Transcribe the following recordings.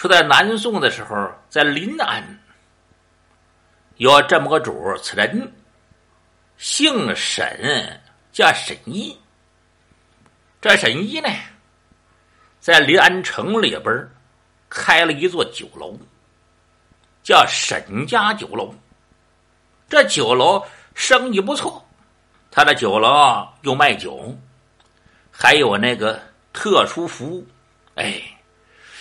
说在南宋的时候，在临安有这么个主，此人姓沈，叫沈毅。这沈毅呢，在临安城里边开了一座酒楼，叫沈家酒楼。这酒楼生意不错，他的酒楼又卖酒，还有那个特殊服务。哎，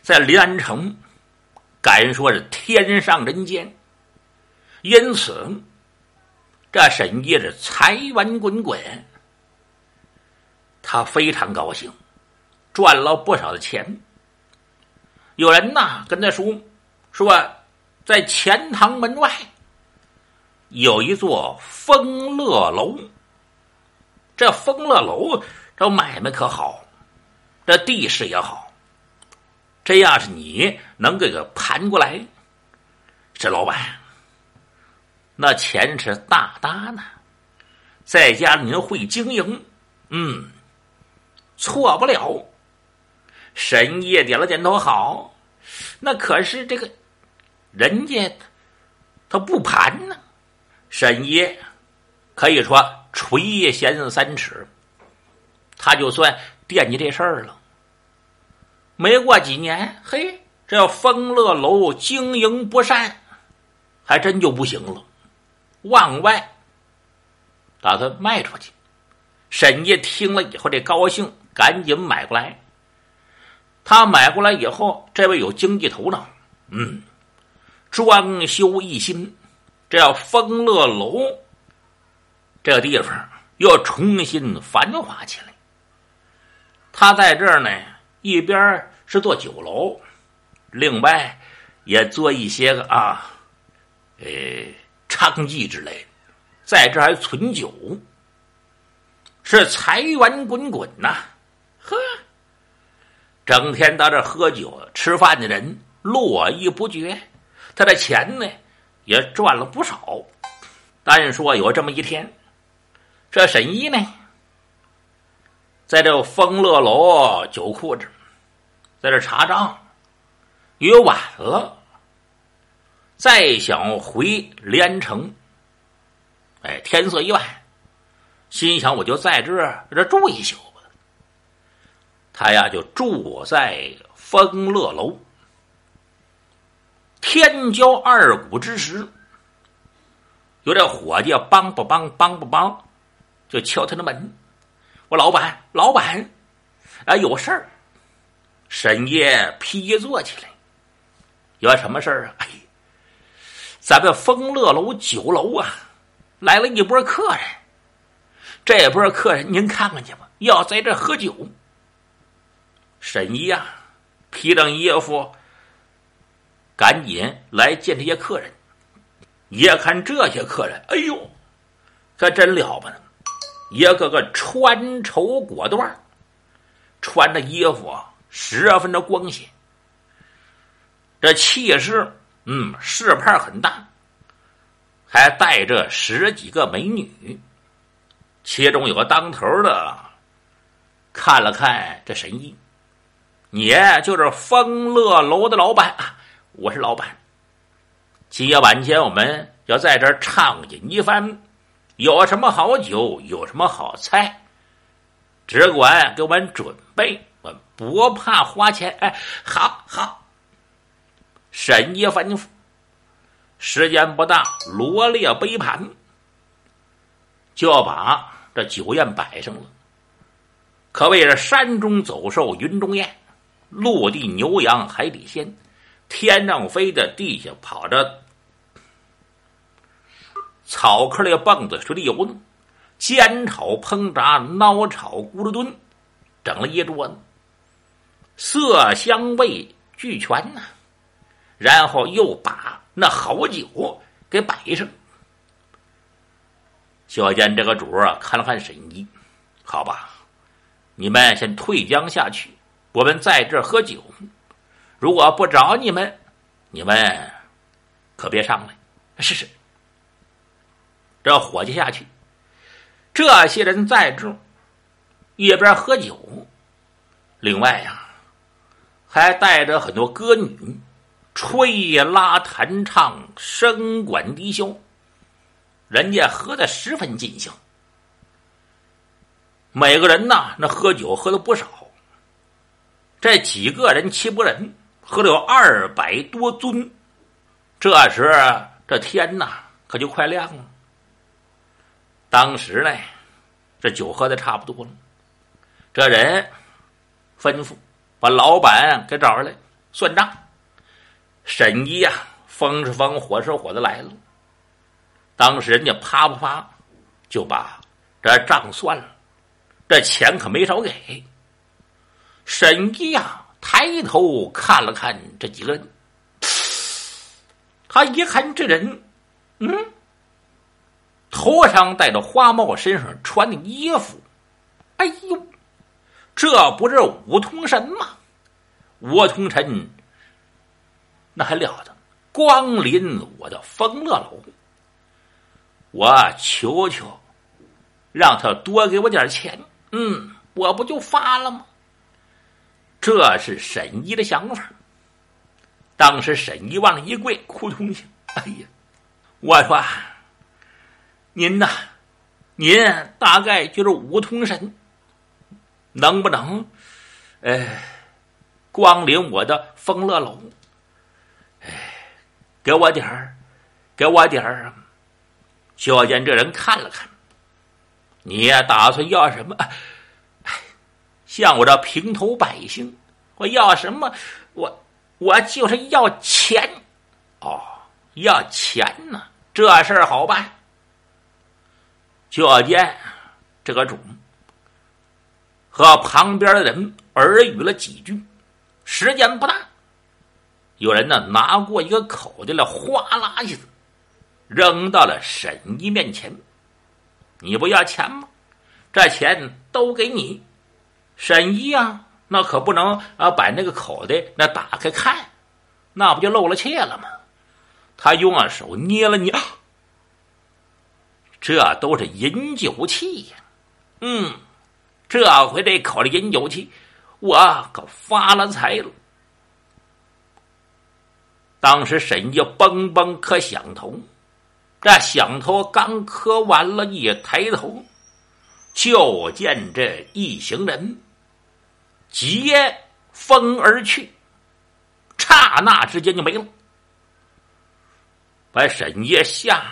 在临安城敢说是天上人间。因此这沈毅是财源滚滚，他非常高兴，赚了不少的钱。有人呐跟他说在钱塘门外有一座丰乐楼，这丰乐楼这买卖可好，这地势也好，这要是你能给个盘过来，这老板那钱是大大呢，再加上您会经营，错不了。沈毅点了点头，好。那可是这个人家他不盘呢。沈毅可以说垂涎三尺，他就算惦记这事儿了。没过几年，嘿，这丰乐楼经营不善，还真就不行了，往外打算卖出去。沈毅听了以后这高兴，赶紧买过来。他买过来以后，这位有经济头脑，装修一新，这丰乐楼这个地方又重新繁华起来。他在这儿呢，一边是做酒楼，另外也做一些个娼妓之类的，在这还存酒，是财源滚滚呐。呵，整天到这喝酒吃饭的人络绎不绝，他的钱呢也赚了不少。但说有这么一天，这沈毅呢在这丰乐楼酒库这在这查账，也晚了，再想回临安城，天色已晚，心想我就在这住一宿吧。他呀就住在丰乐楼。天交二鼓之时，有这伙计帮不帮就敲他的门，我老板有事儿。沈夜披坐起来，有什么事儿啊？咱们丰乐楼酒楼啊来了一波客人，这波客人您看看去吧，要在这喝酒。沈毅啊披上衣服赶紧来见这些客人，也看这些客人，哎呦，可真了不得，一个穿绸裹缎，穿着衣服十分的光鲜，这气势势派很大，还带着十几个美女。其中有个当头的看了看这沈毅，你就是丰乐楼的老板啊？我是老板，今夜晚间我们要在这儿畅饮一番，有什么好酒，有什么好菜，只管给我们准备，我不怕花钱。好。沈毅吩咐，时间不大，罗列杯盘，就要把这酒宴摆上了。可谓是山中走兽，云中雁，陆地牛羊，海底鲜，天上飞的，地下跑着，草壳里蹦子，水里游呢，煎炒烹炸，孬炒咕噜炖，整了一桌子，色香味俱全呢。然后又把那好酒给摆上。小燕这个主看了看沈毅，好吧，你们先退将下去，我们在这喝酒，如果不找你们，你们可别上来。是。这伙计下去，这些人在这一边喝酒，另外呀还带着很多歌女，吹呀拉弹唱，笙管低箫，人家喝得十分尽兴。每个人呢，那喝酒喝的不少，这几个人七八人喝了有200多樽。这时这天呐，可就快亮了。当时呢，这酒喝的差不多了，这人吩咐把老板给找上来算账。沈一啊，风是风，火是火的来了。当时人家啪就把这账算了，这钱可没少给。沈一啊，抬头看了看这几个人，他一看这人，头上戴着花帽，身上穿的衣服，哎呦，这不是五通神吗？五通神那还了得，光临我的丰乐楼，我求求让他多给我点钱，我不就发了吗？这是沈一的想法。当时沈一往一跪，哭通去，哎呀，我说您呐，您大概就是五通神，能不能光临我的丰乐楼，给我点儿。萧剑这人看了看，你打算要什么？像我这平头百姓，我要什么？我就是要钱。要钱呢，这事儿好办。萧剑这个主和旁边的人耳语了几句，时间不大，有人呢拿过一个口袋来，哗啦一子扔到了沈一面前。你不要钱吗？这钱都给你。沈一啊，那可不能把那个口袋那打开看，那不就漏了气了吗？他用手捏了捏，这都是饮酒气呀。这回这口袋饮酒气，我可发了财了。当时沈一蹦蹦磕响头，这响头刚磕完了，一抬头就见这一行人劫风而去，刹那之间就没了，把沈一吓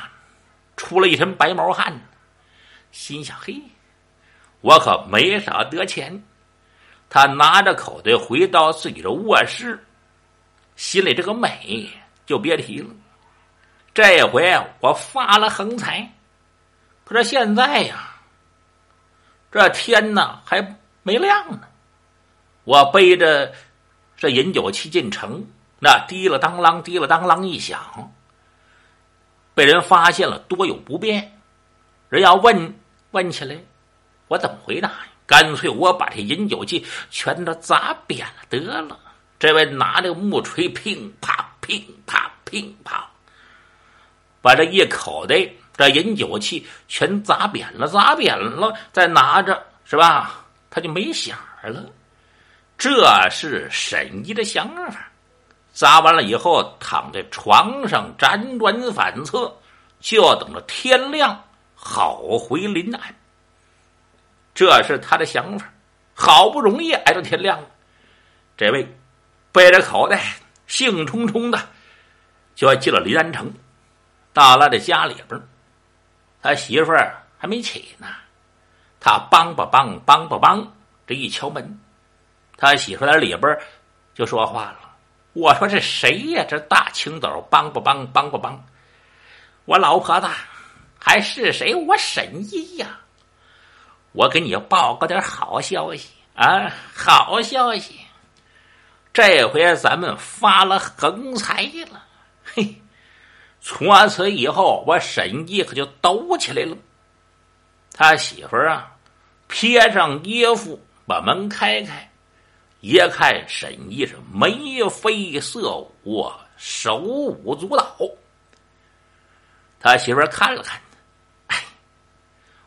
出了一身白毛汗，心想，嘿，我可没少得钱。他拿着口袋回到自己的卧室，心里这个美就别提了，这回我发了横财。可是现在呀，这天呢还没亮呢，我背着这饮酒器进城，那滴了当啷滴了当啷一响，被人发现了多有不便，人要问起来，我怎么回答呀？干脆我把这饮酒器全都砸扁了得了。这位拿着木锤，乒啪乒啪乒啪，把这一口袋这饮酒器全砸扁了，再拿着，是吧？他就没响了。这是沈一的想法。砸完了以后，躺在床上辗转反侧，就等着天亮好回临安。这是他的想法。好不容易挨到天亮，这位背着口袋兴冲冲的就要进了临安城。到了这家里边，他媳妇儿还没起呢，他梆梆梆这一敲门，他媳妇儿在里边就说话了。我说这谁呀？这大清早梆梆梆，我老婆子还是谁？我沈一呀，我给你报告点好消息啊！好消息，这回咱们发了横财了。嘿，从此以后，我沈一可就抖起来了。他媳妇儿啊，披上衣服，把门开开，一看沈一是眉飞色舞，手舞足蹈。他媳妇儿看了看，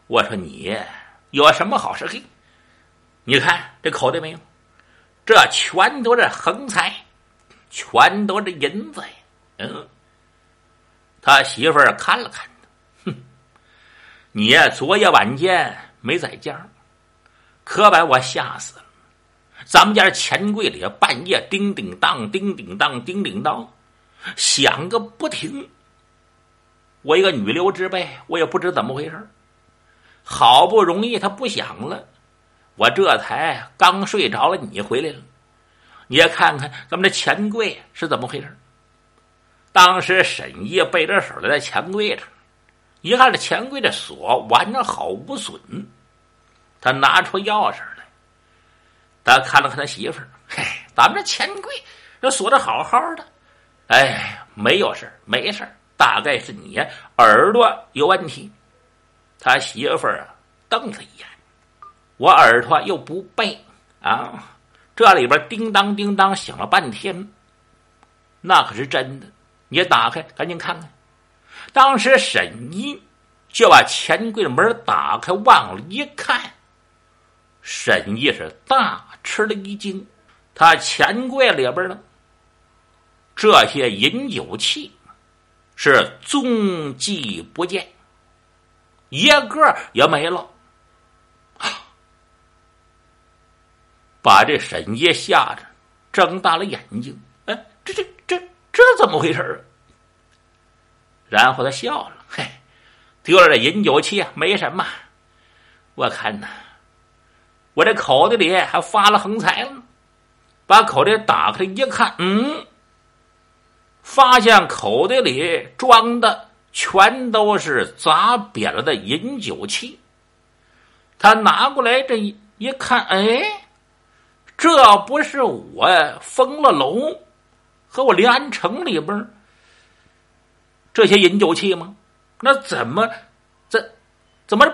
我说你有什么好事？嘿，你看这口袋没有？这全都是横财，全都是银子。他媳妇儿看了看他，哼，你呀，昨夜晚间没在家，可把我吓死了。咱们家钱柜里半夜叮叮当、叮叮当、叮叮当，响个不停。我一个女流之辈，我也不知怎么回事，好不容易他不响了，我这才刚睡着了，你回来了，你也看看咱们这钱柜是怎么回事。当时沈姨背着手在钱柜上，一看这钱柜的锁完整好无损，他拿出钥匙来，他看了看他媳妇儿，嘿，咱们这钱柜这锁的好好的，哎，没有事，没事，大概是你耳朵有问题。他媳妇儿啊瞪他一眼，我耳朵又不背啊，这里边叮当叮当响了半天，那可是真的，你打开赶紧看看。当时沈一就把钱柜的门打开，往里一看，沈一是大吃了一惊，他钱柜里边呢，这些饮酒器是踪迹不见，一个也没了，把这沈爷吓着睁大了眼睛，哎，这怎么回事啊？然后他笑了，嘿，丢了这饮酒器啊，没什么，我看呐，我这口袋里还发了横财了，把口袋打开一看，发现口袋里装的全都是砸扁了的饮酒器。他拿过来这一看，哎，这不是我封了楼和我临安城里边这些饮酒器吗？那怎么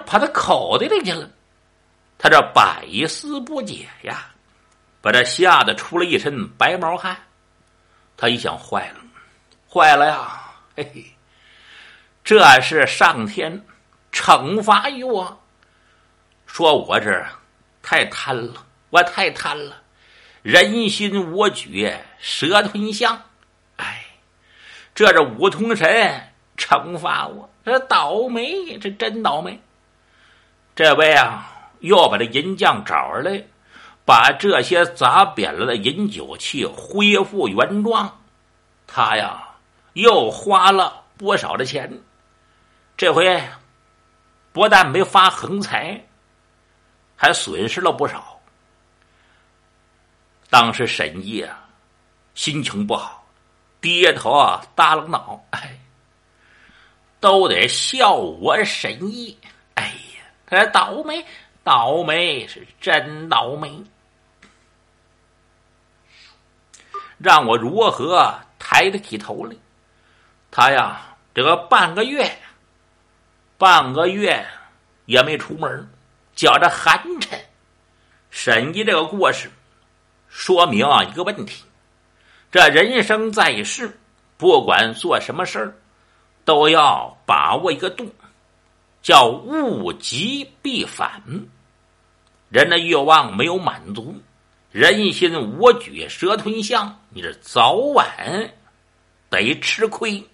跑到口袋里去了？他这百思不解呀，把这吓得出了一身白毛汗。他一想，坏了呀，嘿嘿，这是上天惩罚于我，说我这太贪了，我太贪了，人心我举，蛇吞象，哎，这是五通神惩罚我，这倒霉，这真倒霉。这位啊，又把这银匠找出来，把这些砸扁了的饮酒器恢复原状。他呀，又花了不少的钱，这回不但没发横财，还损失了不少。当时沈毅啊，心情不好，低着头啊，耷拉脑，哎，都得笑我沈毅。哎呀，他倒霉是真倒霉，让我如何抬得起头来？他呀，这个半个月也没出门，觉着寒碜。沈毅这个故事说明啊一个问题，这人生在世，不管做什么事儿，都要把握一个度，叫物极必反。人的欲望没有满足，人心我举，蛇吞象，你这早晚得吃亏。